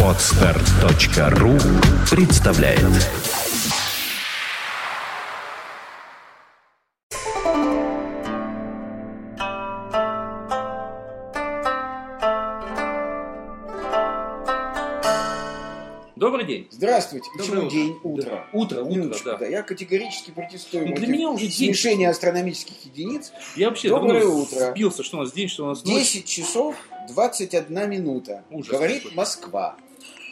Подсказка.ру представляет. Добрый день. Здравствуйте. Почему день? Утро. Утро. Я категорически протестую против смешения астрономических единиц. Я вообще сбился, что у нас день, что у нас ночь. 10:21. Ужас. Говорит какой. Москва.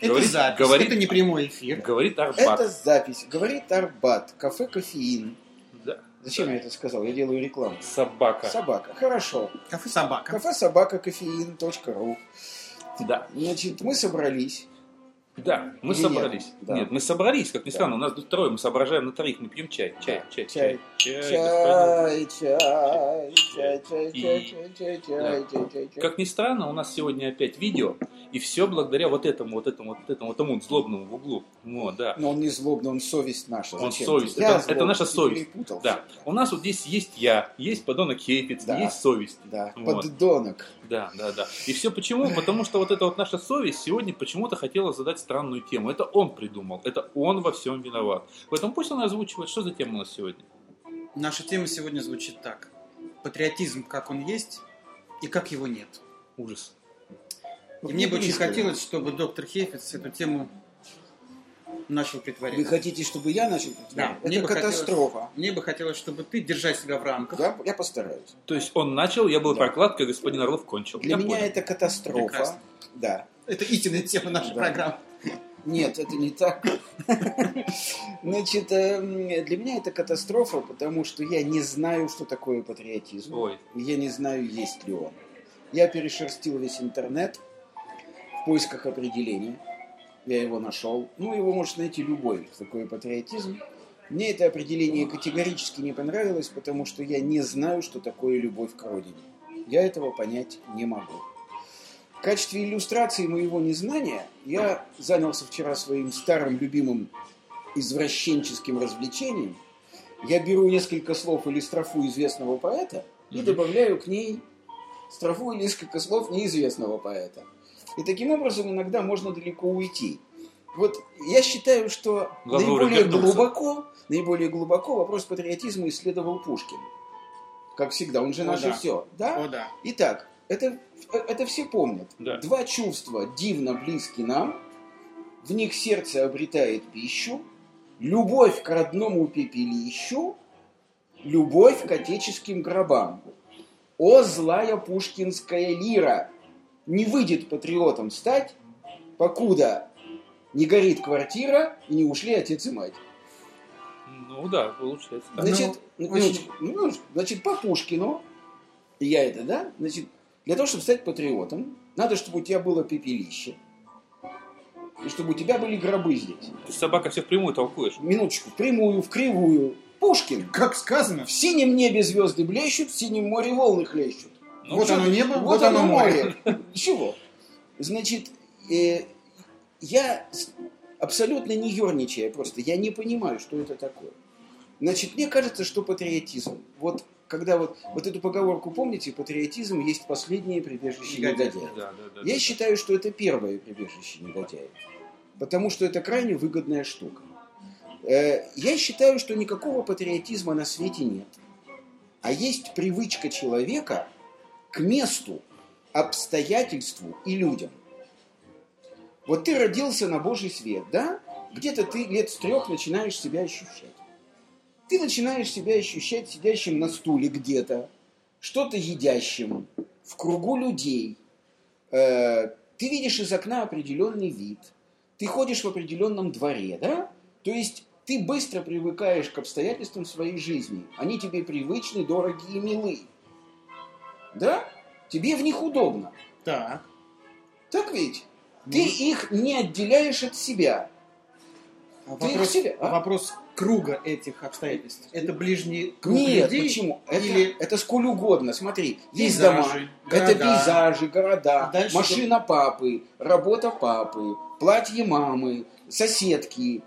Это запись. Это не прямой эфир. Говорит Арбат. Это запись. Говорит Арбат. Кафе Кофеин. Да. Зачем я это сказал? Я делаю рекламу. Собака. Хорошо. Кафе Собака. Кафе Собака Кофеин.ру. Да. Значит, мы собрались. Мы собрались, как ни странно, у нас тут трое, мы соображаем на троих, мы пьем чай. Как ни странно, у нас сегодня опять видео, и все благодаря вот этому злобному в углу. Вот, да. Но он не злобный, он совесть наша. Это наша совесть. Да. У нас вот здесь есть я, есть подонок Хепиц, есть совесть. Да, подонок. Да. И все почему? Потому что вот эта вот наша совесть сегодня почему-то хотела задать странную тему. Это он придумал, это он во всем виноват. Поэтому пусть он озвучивает, что за тема у нас сегодня. Наша тема сегодня звучит так. Патриотизм, как он есть и как его нет. Ужас. И мне бы очень хотелось, чтобы доктор Хейфиц эту тему начал притворять. Вы хотите, чтобы я начал притворять? Да. Это катастрофа. Мне бы хотелось, чтобы ты, держась себя в рамках... Да, я постараюсь. То есть он начал, я был прокладкой, господин Орлов кончил. Для меня понял. Это катастрофа. Прекрасно. Да. Это истинная тема нашей программы. Нет, это не так. Значит, для меня это катастрофа, потому что я не знаю, что такое патриотизм. Ой. Я не знаю, есть ли он. Я перешерстил весь интернет в поисках определения. Я его нашел. Его может найти любой, такой патриотизм. Мне это определение категорически не понравилось, потому что я не знаю, что такое любовь к родине. Я этого понять не могу. В качестве иллюстрации моего незнания я занялся вчера своим старым любимым извращенческим развлечением. Я беру несколько слов или строфу известного поэта и добавляю к ней строфу или несколько слов неизвестного поэта. И таким образом иногда можно далеко уйти. Вот я считаю, что наиболее глубоко вопрос патриотизма исследовал Пушкин. Как всегда, он же наше все. Да? Да. Итак, это все помнят. Да. Два чувства дивно близки нам, в них сердце обретает пищу, любовь к родному пепелищу, любовь к отеческим гробам. О, злая пушкинская лира! Не выйдет патриотом стать, покуда не горит квартира и не ушли отец и мать. Получается. Значит, по Пушкину, для того, чтобы стать патриотом, надо, чтобы у тебя было пепелище. И чтобы у тебя были гробы здесь. Ты собака все впрямую толкуешь. Минуточку, впрямую, в кривую. Пушкин, как сказано, в синем небе звезды блещут, в синем море волны хлещут. Вот оно небо, вот оно море. Чего? Значит, я абсолютно не ерничаю просто. Я не понимаю, что это такое. Значит, мне кажется, что патриотизм. Вот когда вот эту поговорку помните, патриотизм есть последнее прибежище негодяев. Я считаю, что это первое прибежище негодяев. Потому что это крайне выгодная штука. Я считаю, что никакого патриотизма на свете нет. А есть привычка человека к месту, обстоятельству и людям. Вот ты родился на Божий свет, да? Где-то ты 3 начинаешь себя ощущать. Ты начинаешь себя ощущать сидящим на стуле где-то, что-то едящим, в кругу людей. Ты видишь из окна определенный вид. Ты ходишь в определенном дворе, да? То есть ты быстро привыкаешь к обстоятельствам своей жизни. Они тебе привычны, дороги и милы. Да? Тебе в них удобно. Так. Так ведь? Ты их не отделяешь от себя. Вопрос круга этих обстоятельств. Это ближний круг людей? Нет, почему? Это сколь угодно. Смотри, есть дома. Города. Это пейзажи, города. Дальше машина папы, работа папы, платье мамы, соседки.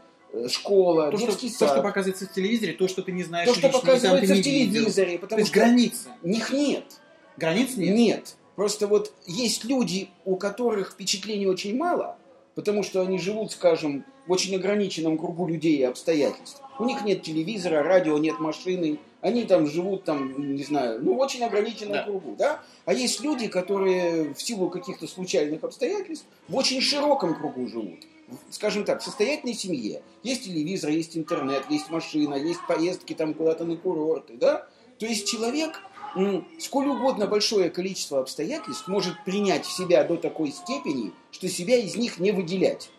Школа, детский сад. То, что показывается в телевизоре, то, что ты не знаешь. То, что показывается в телевизоре. Потому что границ нет. Границ нет? Нет. Просто вот есть люди, у которых впечатлений очень мало, потому что они живут, скажем, в очень ограниченном кругу людей и обстоятельств. У них нет телевизора, радио, нет машины, они там живут, там, не знаю, ну, в очень ограниченном кругу, да? А есть люди, которые в силу каких-то случайных обстоятельств в очень широком кругу живут. Скажем так, в состоятельной семье есть телевизор, есть интернет, есть машина, есть поездки там куда-то на курорты, да? То есть человек... Сколь угодно большое количество обстоятельств может принять в себя до такой степени, что себя из них не выделять.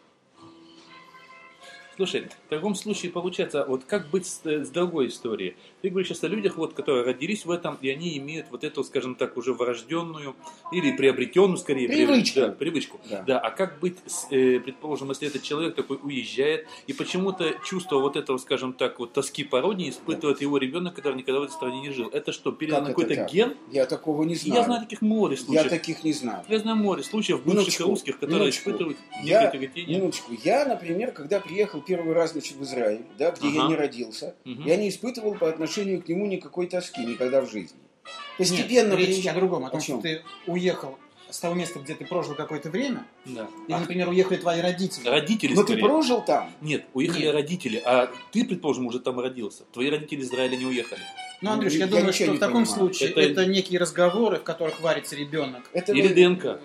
Слушай, в таком случае получается, вот как быть с другой историей? Ты говоришь сейчас о людях, вот, которые родились в этом, и они имеют вот эту, скажем так, уже врожденную или приобретенную, скорее, привычку. Да. Да. А как быть, предположим, если этот человек такой уезжает, и почему-то чувство вот этого, скажем так, вот тоски по родине испытывает его ребенок, который никогда в этой стране не жил. Это что, передан какой-то ген? Я такого не знаю. Я знаю таких море случаев. Я таких не знаю. Я знаю море случаев бывших русских, которые испытывают некое тяготение. Минуточку. Я, например, когда приехал первый раз, значит, в Израиль, да, где я не родился, я не испытывал по отношению к нему никакой тоски никогда в жизни. Постепенно... Нет, речь о другом, о том, что ты уехал с того места, где ты прожил какое-то время, да. И, например, уехали твои родители. Родители, но скорее. Ты прожил там? Нет, уехали родители, а ты, предположим, уже там родился. Твои родители из Израиля не уехали. Ну, Андрюш, я думаю, что в таком случае это некие разговоры, в которых варится ребенок. Или ДНК.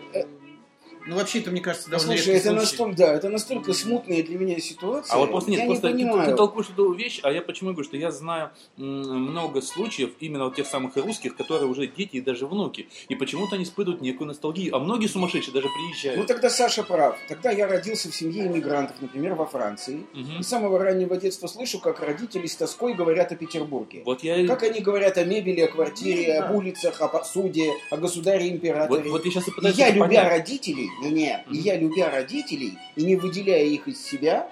Ну, вообще-то, мне кажется, довольно редкий случай. Это настолько смутная для меня ситуация. А вот просто нет, просто ты толкуешь эту вещь, а я почему говорю, что я знаю много случаев именно вот тех самых русских, которые уже дети и даже внуки. И почему-то они испытывают некую ностальгию. А многие сумасшедшие даже приезжают. Ну, тогда Саша прав. Тогда я родился в семье иммигрантов, например, во Франции. И с самого раннего детства слышу, как родители с тоской говорят о Петербурге. Вот я... Как они говорят о мебели, о квартире, об улицах, о посуде, о государе-императоре. Вот я сейчас и пытаюсь понять. Любя родителей... Я, любя родителей и не выделяя их из себя,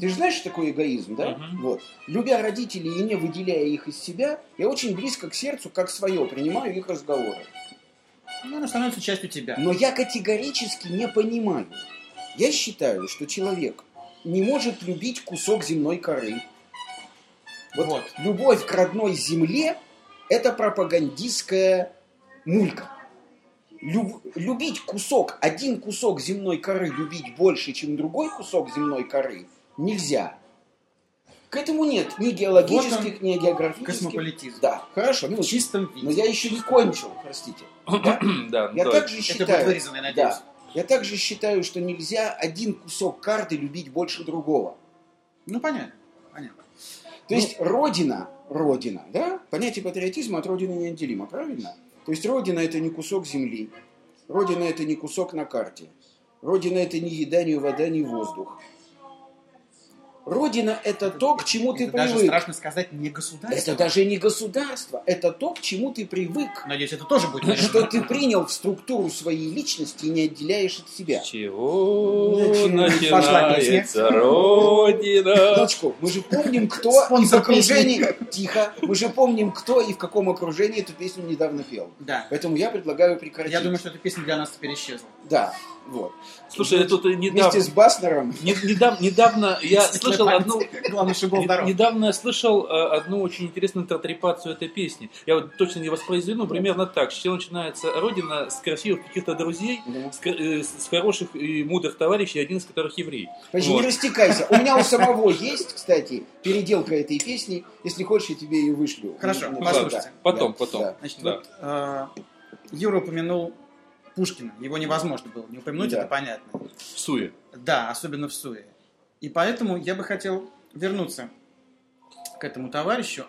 ты же знаешь, что такое эгоизм, да? Вот. Любя родителей и не выделяя их из себя, я очень близко к сердцу, как свое, принимаю их разговоры. Ну, она становится частью тебя. Но я категорически не понимаю. Я считаю, что человек не может любить кусок земной коры. Вот. Любовь к родной земле – это пропагандистская мулька. Любить кусок, один кусок земной коры любить больше, чем другой кусок земной коры, нельзя. К этому нет ни геологических, ни географических. Космополитизм. Да, хорошо. Ну, в чистом виде. Но я еще не кончил, простите. Я также считаю, что нельзя один кусок карты любить больше другого. Ну, понятно. То есть родина, да? Понятие патриотизма от родины неотделимо, правильно? То есть родина – это не кусок земли, родина – это не кусок на карте, родина – это не еда, не вода, не воздух. Родина – это то, к чему ты привык. Даже страшно сказать «не государство». Это даже не государство, это то, к чему ты привык. Надеюсь, это тоже будет. Что ты принял в структуру своей личности и не отделяешь от себя. С чего начинается Родина? Дочку, мы же помним, кто и в окружении... Тихо. Мы же помним, кто и в каком окружении эту песню недавно пел. Да. Поэтому я предлагаю прекратить. Я думаю, что эта песня для нас теперь исчезла. Да. Вот. Слушай, я тут недавно... Вместе с Баснером. Недавно я слышал одну... Недавно я слышал одну очень интересную интерпретацию этой песни. Я вот точно не воспроизведу, примерно так. Сначала начинается «Родина» с красивых каких-то друзей, с хороших и мудрых товарищей, один из которых еврей. Подожди, не растекайся. У меня у самого есть, кстати, переделка этой песни. Если хочешь, я тебе ее вышлю. Хорошо, послушайте. Потом. Юра упомянул Пушкина. Его невозможно было не упомянуть, это понятно. В суе. Да, особенно в суе. И поэтому я бы хотел вернуться к этому товарищу,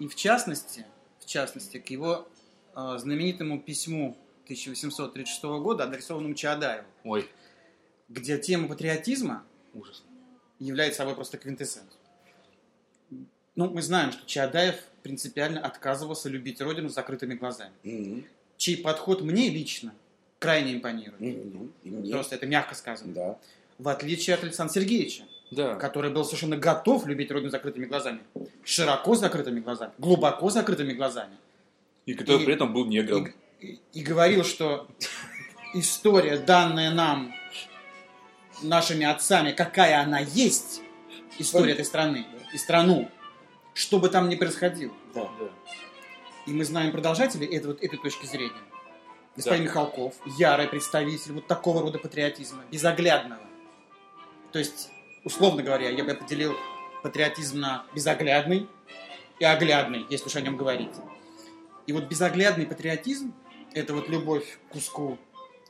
и в частности к его знаменитому письму 1836 года, адресованному Чаадаеву, где тема патриотизма является собой просто квинтэссенцию. Ну, мы знаем, что Чаадаев принципиально отказывался любить родину с закрытыми глазами, чей подход мне лично крайне импонирует. Просто это мягко сказано. Да. В отличие от Александра Сергеевича, который был совершенно готов любить родину закрытыми глазами. Широко закрытыми глазами. Глубоко закрытыми глазами. И который при этом был негром. И говорил, что история, данная нам, нашими отцами, какая она есть, история этой страны, и страну, что бы там ни происходило. Да. И мы знаем продолжателей этой точки зрения. господин Михалков, ярый представитель вот такого рода патриотизма, безоглядного. То есть, условно говоря, я бы определил патриотизм на безоглядный и оглядный, если уж о нем говорить. И вот безоглядный патриотизм – это вот любовь к куску.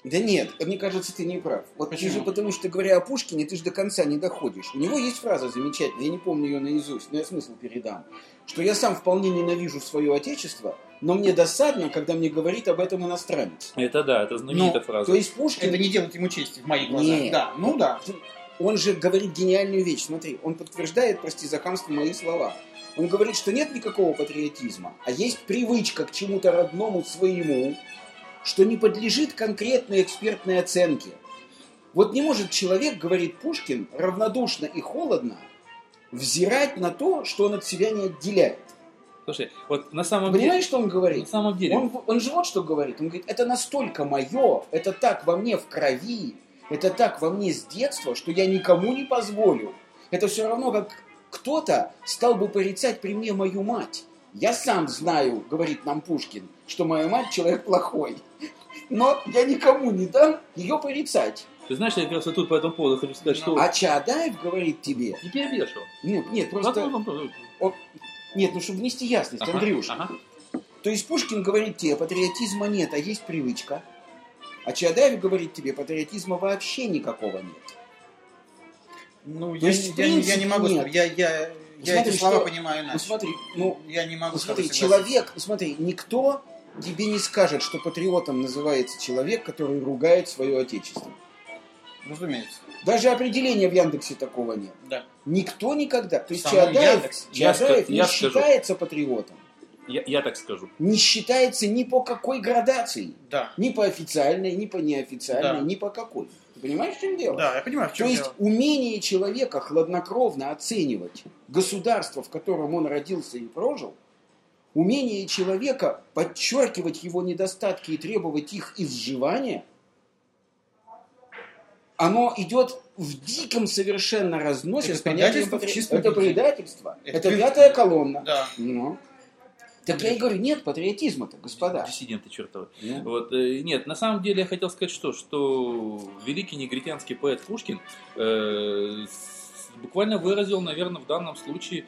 Да нет, мне кажется, ты не прав. Вот почему? Ты же, потому что, говоря о Пушкине, ты же до конца не доходишь. У него есть фраза замечательная, я не помню ее наизусть, но я смысл передам, что я сам вполне ненавижу свое отечество, но мне досадно, когда мне говорит об этом иностранец. Это да, это знаменитая фраза. То есть Пушкин... Это не делает ему чести в моих глазах. Нет. Да, ну да. Он же говорит гениальную вещь. Смотри, он подтверждает, прости за хамство, мои слова. Он говорит, что нет никакого патриотизма, а есть привычка к чему-то родному, своему, что не подлежит конкретной экспертной оценке. Вот не может человек, говорит Пушкин, равнодушно и холодно взирать на то, что он от себя не отделяет. Слушай, вот на самом деле... Понимаешь, что он говорит? На самом деле. Он же вот что говорит. Он говорит, это настолько мое, это так во мне в крови, это так во мне с детства, что я никому не позволю. Это все равно, как кто-то стал бы порицать при мне мою мать. Я сам знаю, говорит нам Пушкин, что моя мать человек плохой. Но я никому не дам ее порицать. Ты знаешь, я как раз тут по этому поводу хочу сказать, что... А Чаадаев говорит тебе... Не перебьешь его. Нет, просто... Нет, ну чтобы внести ясность, Андрюш. То есть Пушкин говорит тебе, патриотизма нет, а есть привычка. А Чаадаев говорит тебе, патриотизма вообще никакого нет. Ну, я не могу... Я эти слова понимаю иначе. Смотри, никто тебе не скажет, что патриотом называется человек, который ругает свое отечество. Разумеется. Даже определения в Яндексе такого нет. Да. Никто никогда. То есть Чаадаев не считается патриотом. Я так скажу. Не считается ни по какой градации. Да. Ни по официальной, ни по неофициальной, ни по какой. Ты понимаешь, в чем дело? Да, я понимаю, в чем дело. То есть умение человека хладнокровно оценивать государство, в котором он родился и прожил, умение человека подчеркивать его недостатки и требовать их изживания, оно идет в диком совершенно разносе с понятием предательства. Это предательство. Это пятая колонна. Да. Но. Так я и говорю, нет патриотизма-то, господа. Диссиденты чертовы. Yeah. Вот, нет, на самом деле я хотел сказать, что великий негритянский поэт Пушкин буквально выразил, наверное, в данном случае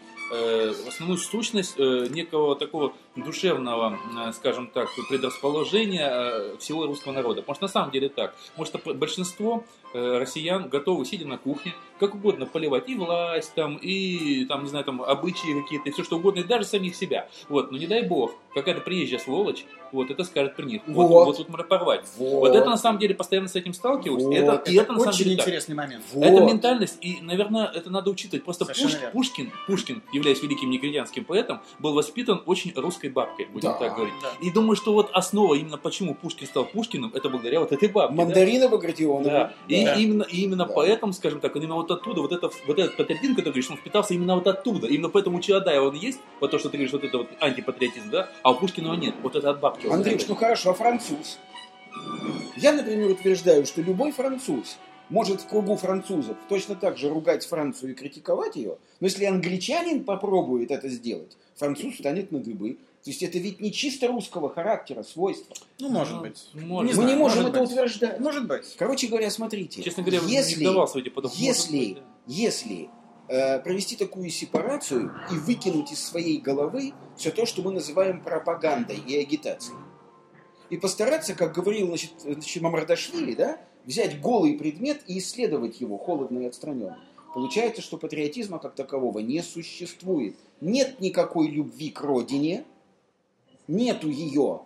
основную сущность некого такого душевного, скажем так, предрасположения всего русского народа. Может, на самом деле так. Может, большинство россиян готовы, сидя на кухне, как угодно поливать и власть, и обычаи какие-то, и все что угодно, и даже самих себя. Вот, но не дай бог, какая-то приезжая сволочь, вот, это скажет при них. Вот тут можно порвать. Вот это на самом деле постоянно с этим сталкиваюсь. Это на самом деле очень интересный момент. Это ментальность, и, наверное, это надо учитывать. Просто Пушкин, являясь великим негритянским поэтом, был воспитан очень русской бабкой, будем так говорить. Да. И думаю, что вот основа именно почему Пушкин стал Пушкиным, это благодаря вот этой бабке. Мандарина Багратионова. Да. И именно поэтому, скажем так, именно вот оттуда, вот этот патриотизм, который, говоришь, он впитался именно вот оттуда. Именно поэтому у Чаадаева он есть, вот то, что ты говоришь, вот это вот антипатриотизм, да, а у Пушкина нет. Вот это от бабки. Андрей, ну хорошо, а француз? Я, например, утверждаю, что любой француз может в кругу французов точно так же ругать Францию и критиковать ее, но если англичанин попробует это сделать, француз станет на дыбы. То есть это ведь не чисто русского характера, свойства. Ну, может быть. Мы не можем это утверждать. Может быть. Короче говоря, смотрите. Честно говоря, если провести такую сепарацию и выкинуть из своей головы все то, что мы называем пропагандой и агитацией, и постараться, как говорил Мамардашвили, да, взять голый предмет и исследовать его холодно и отстраненно. Получается, что патриотизма как такового не существует. Нет никакой любви к родине, нету ее.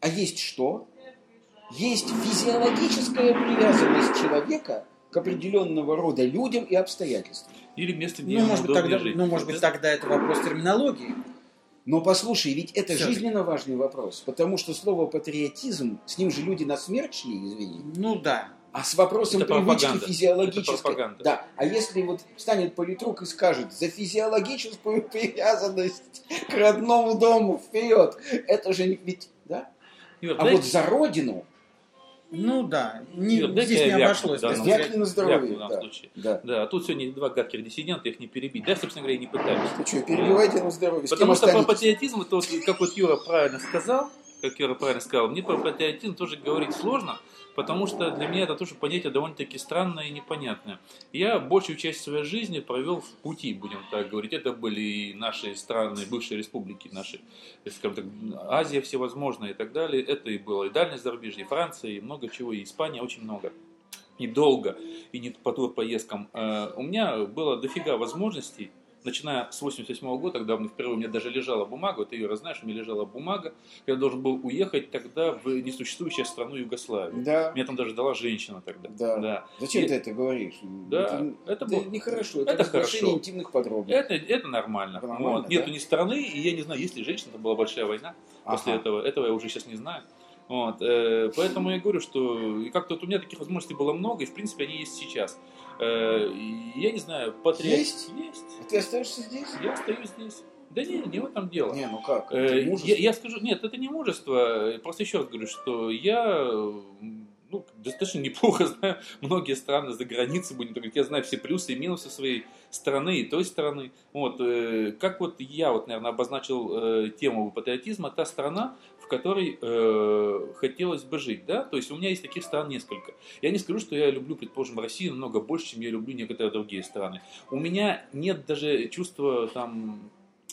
А есть что? Есть физиологическая привязанность человека к определенного рода людям и обстоятельствам. Или место, где может быть, тогда это вопрос терминологии. Но послушай, ведь это жизненно важный вопрос, потому что слово патриотизм, с ним же люди на смерть шли, извини. Ну да. А с вопросом это привычки физиологической. Да. А если вот встанет политрук и скажет за физиологическую привязанность к родному дому вперед, это же ведь, да? Юр, вот за родину. Ну да, здесь не обошлось. Вякну на здоровье. Да, тут сегодня два гадких диссидента, их не перебить. Да, собственно говоря, и не пытаюсь. Что, перебивайте на здоровье. Потому что по патриотизму, как Юра правильно сказал, как Кира правильно сказал, мне про патриотизм тоже говорить сложно, потому что для меня это тоже понятие довольно-таки странное и непонятное. Я большую часть своей жизни провел в пути, будем так говорить. Это были и наши страны, бывшие республики наши, скажем так, Азия всевозможная и так далее. Это и было и дальность зарубежья, и Франция, и много чего, и Испания, очень много. И долго, и не по турпоездкам. У меня было дофига возможностей, начиная с 1988 года, тогда впервые у меня даже лежала бумага, ты ее знаешь, у меня лежала бумага, я должен был уехать тогда в несуществующую страну Югославию. Да. Меня там даже дала женщина тогда. Да. Да. Зачем ты это говоришь? Да. Это было... нехорошо, это разглашение интимных подробностей. Это нормально. Нормально вот. Да? Нету ни страны, и я не знаю, есть ли женщина, там была большая война после этого. Этого я уже сейчас не знаю. Вот. Поэтому я говорю, что как-то вот у меня таких возможностей было много, и в принципе они есть сейчас. Я не знаю, патриотизм есть. А ты остаешься здесь? Я остаюсь здесь. Да не в этом дело. Не, ну как? Я скажу, нет, это не мужество. Просто еще раз говорю, что я достаточно неплохо знаю многие страны за границей, будем так говорить. Я знаю все плюсы и минусы своей страны и той страны. Вот. Как вот я, вот, наверное, обозначил тему патриотизма, та страна, в которой хотелось бы жить, да, то есть у меня есть таких стран несколько. Я не скажу, что я люблю, предположим, Россию намного больше, чем я люблю некоторые другие страны. У меня нет даже чувства там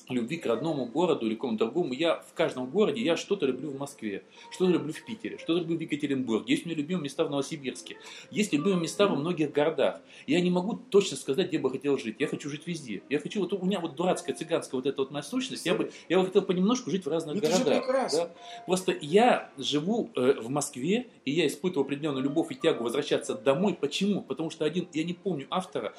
любви к родному городу или к кому-то другому. Я в каждом городе, я что-то люблю в Москве, что-то люблю в Питере, что-то люблю в Екатеринбурге. Есть у меня любимые места в Новосибирске, есть любимые места во многих городах. Я не могу точно сказать, где бы хотел жить. Я хочу жить везде. Я хочу, вот у меня вот дурацкая цыганская вот эта вот моя сущность, я бы хотел понемножку жить в разных городах. Да? Просто я живу в Москве, и я испытываю определенную любовь и тягу возвращаться домой. Почему? Потому что я не помню автора,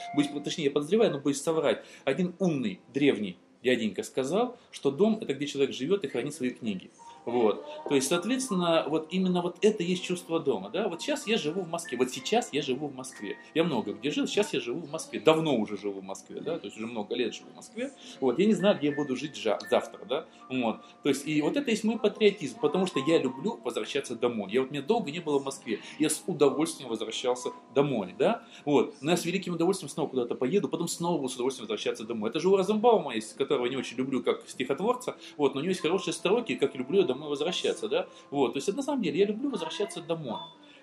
точнее я подозреваю, но боюсь соврать, один умный, древний дяденька сказал, что дом – это где человек живет и хранит свои книги. Вот. То есть, соответственно, вот именно вот это есть чувство дома. Да? Вот сейчас я живу в Москве. Вот сейчас я живу в Москве. Я много где жил, сейчас я живу в Москве. Давно уже живу в Москве, да, то есть уже много лет живу в Москве. Вот. Я не знаю, где я буду жить завтра, да. Вот. То есть, и вот это есть мой патриотизм, потому что я люблю возвращаться домой. Я вот меня долго не было в Москве. Я с удовольствием возвращался домой, да. Вот. Но я с великим удовольствием снова куда-то поеду, потом снова буду с удовольствием возвращаться домой. Это же у Розенбаума есть, которого я не очень люблю как стихотворца, вот, но у него есть хорошие строки, как люблю домой возвращаться, да, вот, то есть, на самом деле, я люблю возвращаться домой.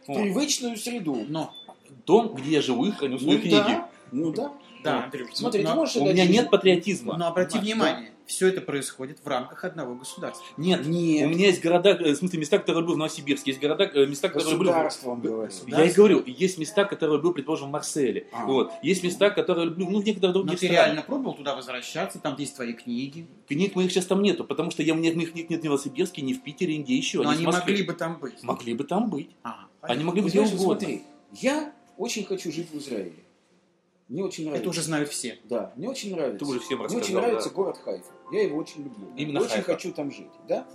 В привычную среду. Но дом, где я живу и храню свои книги. Да, да. Андрюх, смотри, ты можешь... У меня нет патриотизма. Но обрати внимание, все это происходит в рамках одного государства. Нет. У меня есть города, в смысле, места, которые я был в Новосибирске, есть города, места, которые я люблю. Я и говорю, есть места, которые я был, предположим, в Марселе. Вот. Есть места, которые я люблю, в некоторых других странах. Но ты реально пробовал туда возвращаться, там есть твои книги? Книг моих сейчас там нету, потому что у меня моих книг нет ни в Новосибирске, ни в Питере, нигде еще. Но они могли бы там быть. Могли бы там быть. Они могли бы где угодно. Смотри, я очень хочу жить в Израиле. Мне очень нравится. Это уже знают все. Да, мне очень нравится. Ты уже всем рассказал. Мне очень нравится город Хайфа. Я его очень люблю. Именно Хайфа. Очень хочу там жить. Да?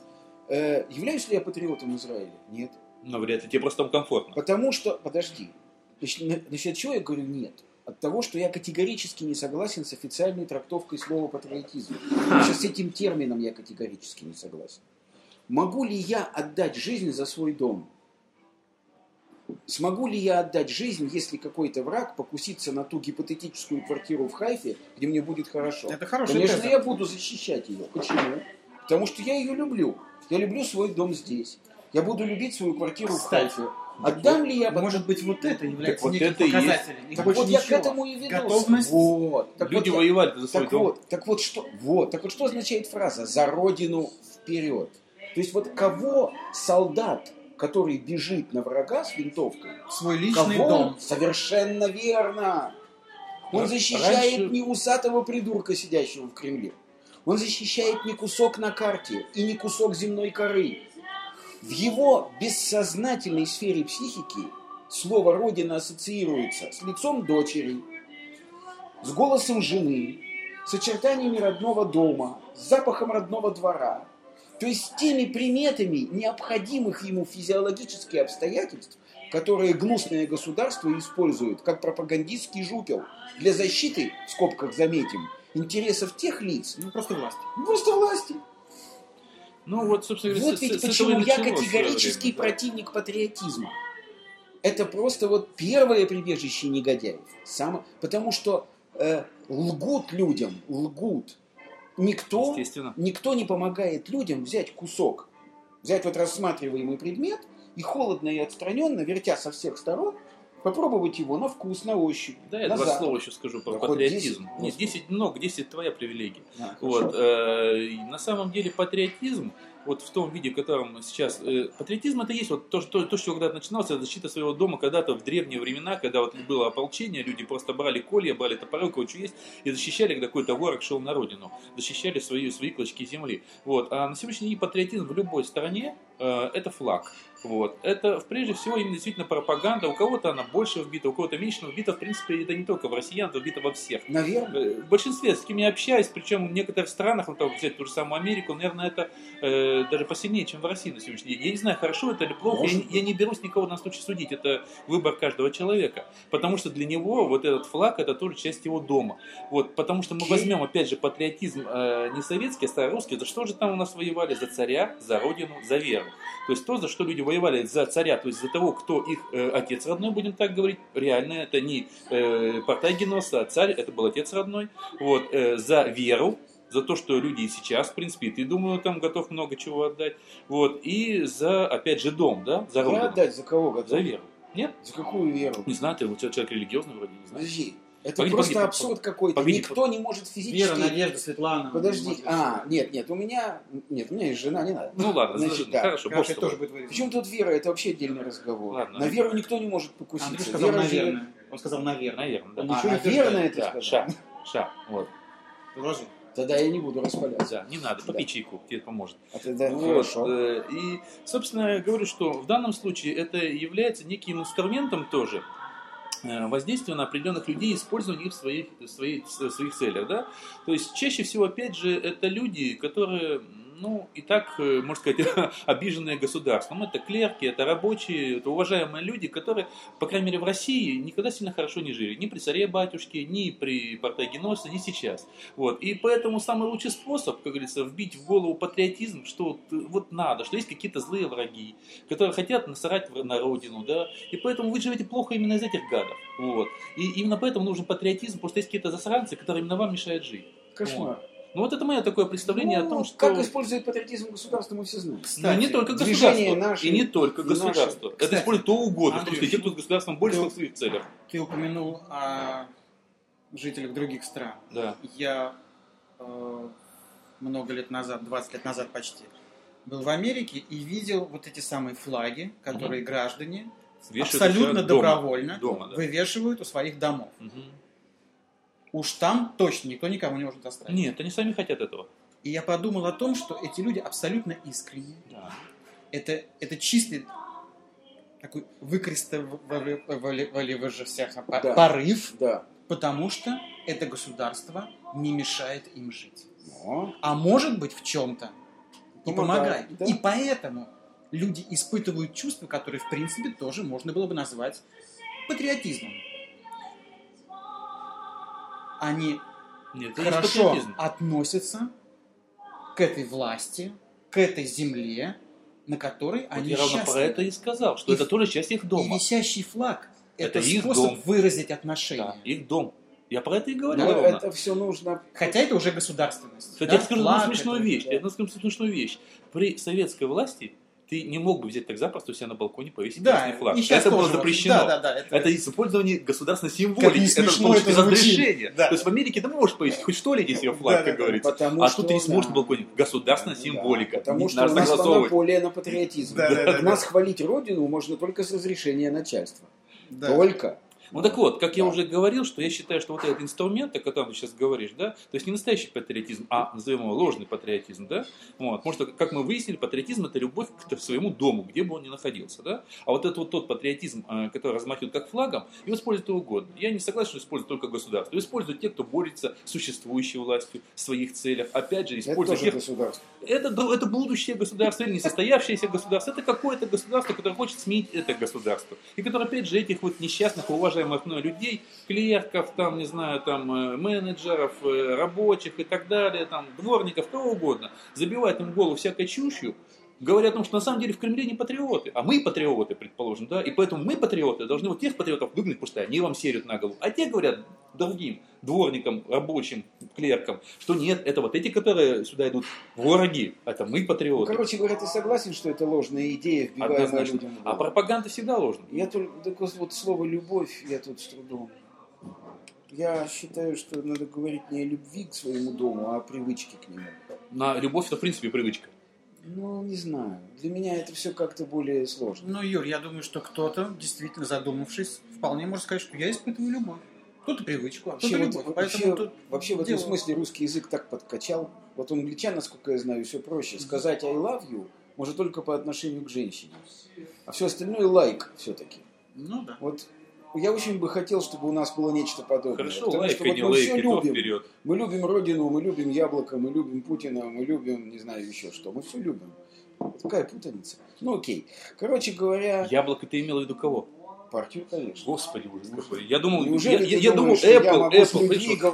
Являюсь ли я патриотом Израиля? Нет. Но вряд ли. Тебе просто там комфортно. Потому что, подожди. Насчет чего я говорю нет? От того, что я категорически не согласен с официальной трактовкой слова патриотизм. Сейчас с этим термином я категорически не согласен. Могу ли я отдать жизнь за свой дом? Смогу ли я отдать жизнь, если какой-то враг покусится на ту гипотетическую квартиру в Хайфе, где мне будет хорошо? Это хорошая теза. Конечно, я буду защищать ее. Почему? Потому что я ее люблю. Я люблю свой дом здесь. Я буду любить свою квартиру в Хайфе. Отдам ли я... Может быть, вот это является неким показателем. Так вот, я к этому и веду. Готовность. Вот. Люди воевали за свой дом. Так вот, что означает фраза «за родину вперед»? То есть, вот кого солдат, который бежит на врага с винтовкой, свой личный дом. Совершенно верно. Он защищает не усатого придурка, сидящего в Кремле. Он защищает не кусок на карте и не кусок земной коры. В его бессознательной сфере психики слово «родина» ассоциируется с лицом дочери, с голосом жены, с очертаниями родного дома, с запахом родного двора. То есть с теми приметами необходимых ему физиологических обстоятельств, которые гнусное государство использует как пропагандистский жупел для защиты, в скобках заметим, интересов тех лиц, просто власти. Ну вот, собственно, вот ведь почему я категорический противник патриотизма. Это просто вот первое прибежище негодяев. Потому что лгут людям, Никто не помогает людям взять кусок взять вот рассматриваемый предмет и холодно и отстраненно, вертя со всех сторон, попробовать его на вкус, на ощупь. Да, я два слова еще скажу про патриотизм. 10, нет, 10 много, 10 твоя привилегия. Вот. На самом деле патриотизм, вот в том виде, в котором сейчас... патриотизм это есть вот то, что когда-то начиналось, это защита своего дома, когда-то в древние времена, когда вот было ополчение, люди просто брали колья, брали топоры, кое-что есть, и защищали, когда какой-то враг шел на родину, защищали свои клочки земли. Вот. А на сегодняшний день патриотизм в любой стране это флаг. Вот. Это, прежде всего, именно действительно пропаганда. У кого-то она больше вбита, у кого-то меньше, но вбита, в принципе, это не только в россиян, это вбито во всех. Наверное. В большинстве, с кем я общаюсь, причем в некоторых странах, вот там, взять ту же самую Америку, наверное, это даже посильнее, чем в России на сегодняшний день. Я не знаю, хорошо это или плохо, я не берусь никого на случай судить, это выбор каждого человека. Потому что для него вот этот флаг, это тоже часть его дома. Вот. Потому что мы возьмем, опять же, патриотизм не советский, а старорусский, за что же там у нас воевали? За царя, за родину, за веру. То есть то, за что люди воевали, за царя, то есть за того, кто их отец родной, будем так говорить, реально, это не Портагенос, а царь, это был отец родной, вот, за веру, за то, что люди и сейчас, в принципе, и ты, думаю, там готов много чего отдать, вот, и за, опять же, дом, да, за родину. Отдать за кого готов? За веру. Нет? За какую веру? Не знаю, ты вот человек религиозный вроде, не знаю. Это просто абсурд какой-то. Никто не может физически... Вера, Надежда, Светлана. Подожди. У меня есть жена, не надо. Ну ладно, значит, да. Хорошо. Причем тут вера, это вообще отдельный разговор. Ладно, на веру никто не может покуситься. Он сказал, наверное. Наверное, это да, сказал. Ша. Вот. Разум. Тогда я не буду распалять. Да, не надо, попей чайку, тебе поможет. Хорошо. И, собственно, я говорю, что в данном случае это является неким инструментом тоже, воздействие на определенных людей, использование их в своих целях. Да? То есть чаще всего, опять же, это люди, которые, ну, и так, можно сказать, обиженные государством. Это клерки, это рабочие, это уважаемые люди, которые, по крайней мере, в России никогда сильно хорошо не жили. Ни при царе-батюшке, ни при Портагеносе, ни сейчас. Вот. И поэтому самый лучший способ, как говорится, вбить в голову патриотизм, что вот надо, что есть какие-то злые враги, которые хотят насрать на родину. Да? И поэтому вы живете плохо именно из этих гадов. Вот. И именно поэтому нужен патриотизм, потому что есть какие-то засранцы, которые именно вам мешают жить. Кошмар. Вот. Ну вот это мое такое представление о том, что... Как использует патриотизм государство, мы все знаем. Кстати, не только государство, наши, и не только государство. Наши. Это кстати, использует кто угодно, Андрей, потому что идет государством больше в своих целях. Ты упомянул о жителях других стран. Да. Я много лет назад, 20 лет назад почти, был в Америке и видел вот эти самые флаги, которые граждане вешают абсолютно добровольно дома, вывешивают у своих домов. Уж там точно никто никого не может оставить. Нет, они сами хотят этого. И я подумал о том, что эти люди абсолютно искренние. Да. Это чистый такой выкрестовали вы же всех порыв, да. Потому что это государство не мешает им жить. Но. А может быть в чем-то и помогает. Да. И поэтому люди испытывают чувства, которые в принципе тоже можно было бы назвать патриотизмом. Они хорошо относятся к этой власти, к этой земле, на которой вот они я счастливы. Я равно про это и сказал, что это тоже часть их дома. И висящий флаг – это способ дом. Выразить отношения. Да, их дом. Я про это и говорю. Но это все нужно. Хотя это уже государственность. Хотя да? Я скажу одну смешную вещь. Да. При советской власти ты не мог бы взять так запросто у себя на балконе повесить красный флаг. Это было запрещено. Это использование государственной символики. Это получить разрешение. Да. То есть в Америке ты можешь повесить хоть что ли здесь ее флаг, как говорится. А что ты не сможешь на балконе. Государственная символика. Потому что у нас монополия на патриотизм. Нас хвалить родину можно только с разрешения начальства. Только. Ну так вот, как я уже говорил, что я считаю, что вот этот инструмент, о котором ты сейчас говоришь, да, то есть не настоящий патриотизм, а назовем его ложный патриотизм, да, вот, потому что, как мы выяснили, патриотизм это любовь к своему дому, где бы он ни находился, да, а вот это вот тот патриотизм, который размахивают как флагом, его используют и угодно. Я не согласен, что используют только государство, используют те, кто борется с существующей властью в своих целях, опять же, используют это тоже государство. Это будущее государство или несостоявшееся государство, это какое-то государство, которое хочет сменить это государство, и которое, опять же, этих вот несчастных, уважаемых людей, клерков, там, не знаю, там, менеджеров, рабочих и так далее, там, дворников, кого угодно, забивает им голову всякой чушью, говоря о том, что на самом деле в Кремле не патриоты, а мы патриоты, предположим, да, и поэтому мы патриоты должны вот тех патриотов выгнать, потому что они вам серят на голову, а те говорят другим, дворникам, рабочим, клеркам, что нет, это вот эти, которые сюда идут, враги, это мы патриоты. Ну, короче говоря, ты согласен, что это ложная идея, вбиваемая людям? А пропаганда всегда ложная. Я только вот слово «любовь» я тут с трудом. Я считаю, что надо говорить не о любви к своему дому, а о привычке к нему. На любовь это в принципе привычка. Ну, не знаю. Для меня это все как-то более сложно. Ну, Юр, я думаю, что кто-то, действительно задумавшись, вполне может сказать, что я испытываю любовь. Кто-то привычку, а кто-то любовь. Вообще в этом смысле русский язык так подкачал. Вот у англичан, насколько я знаю, все проще. Сказать I love you может только по отношению к женщине. А все остальное like все-таки. Ну да. Вот я очень бы хотел, чтобы у нас было нечто подобное. Хорошо, потому лайк, что вот мы все любим. Мы любим родину, мы любим яблоко, мы любим Путина, мы любим, не знаю, еще что. Мы все любим. Какая путаница. Ну окей. Короче говоря... Яблоко ты имел в виду кого? Партию, конечно. Господи, ужас. Я думал, Apple,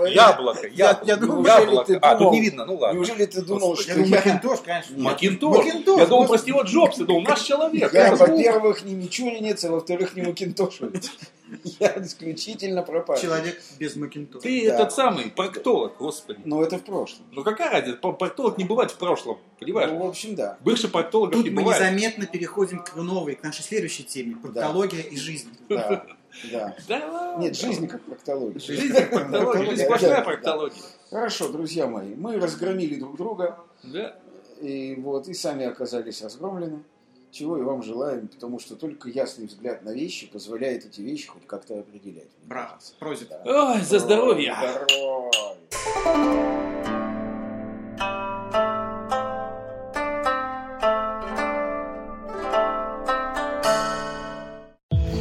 яблоко, яблоко. А, тут не видно, ну ладно. Неужели ты думал, что я... Макинтош, конечно. Макинтош? Я думал про Стива Джобса, думал, наш человек. Я, во-первых, не мичуринец, а во-вторых, не макинтошевец. Я исключительно пропащий. Человек без макинтоша. Ты этот самый проктолог, господи. Но это в прошлом. Ну какая разница? Проктолог не бывает в прошлом, понимаешь? Ну, в общем, да. Бывших проктологов не бывает. Тут мы незаметно переходим к новой, к нашей следующей теме. Проктология и жизнь. Да, да. Нет, жизнь как проктология. Жизнь как проктология. Жизнь сплошная проктология. Хорошо, друзья мои. Мы разгромили друг друга. Да. И вот, и сами оказались разгромлены. Чего и вам желаем, потому что только ясный взгляд на вещи позволяет эти вещи хоть как-то определять. Браво, просит. Да. Ой, за здоровье! Здоровье!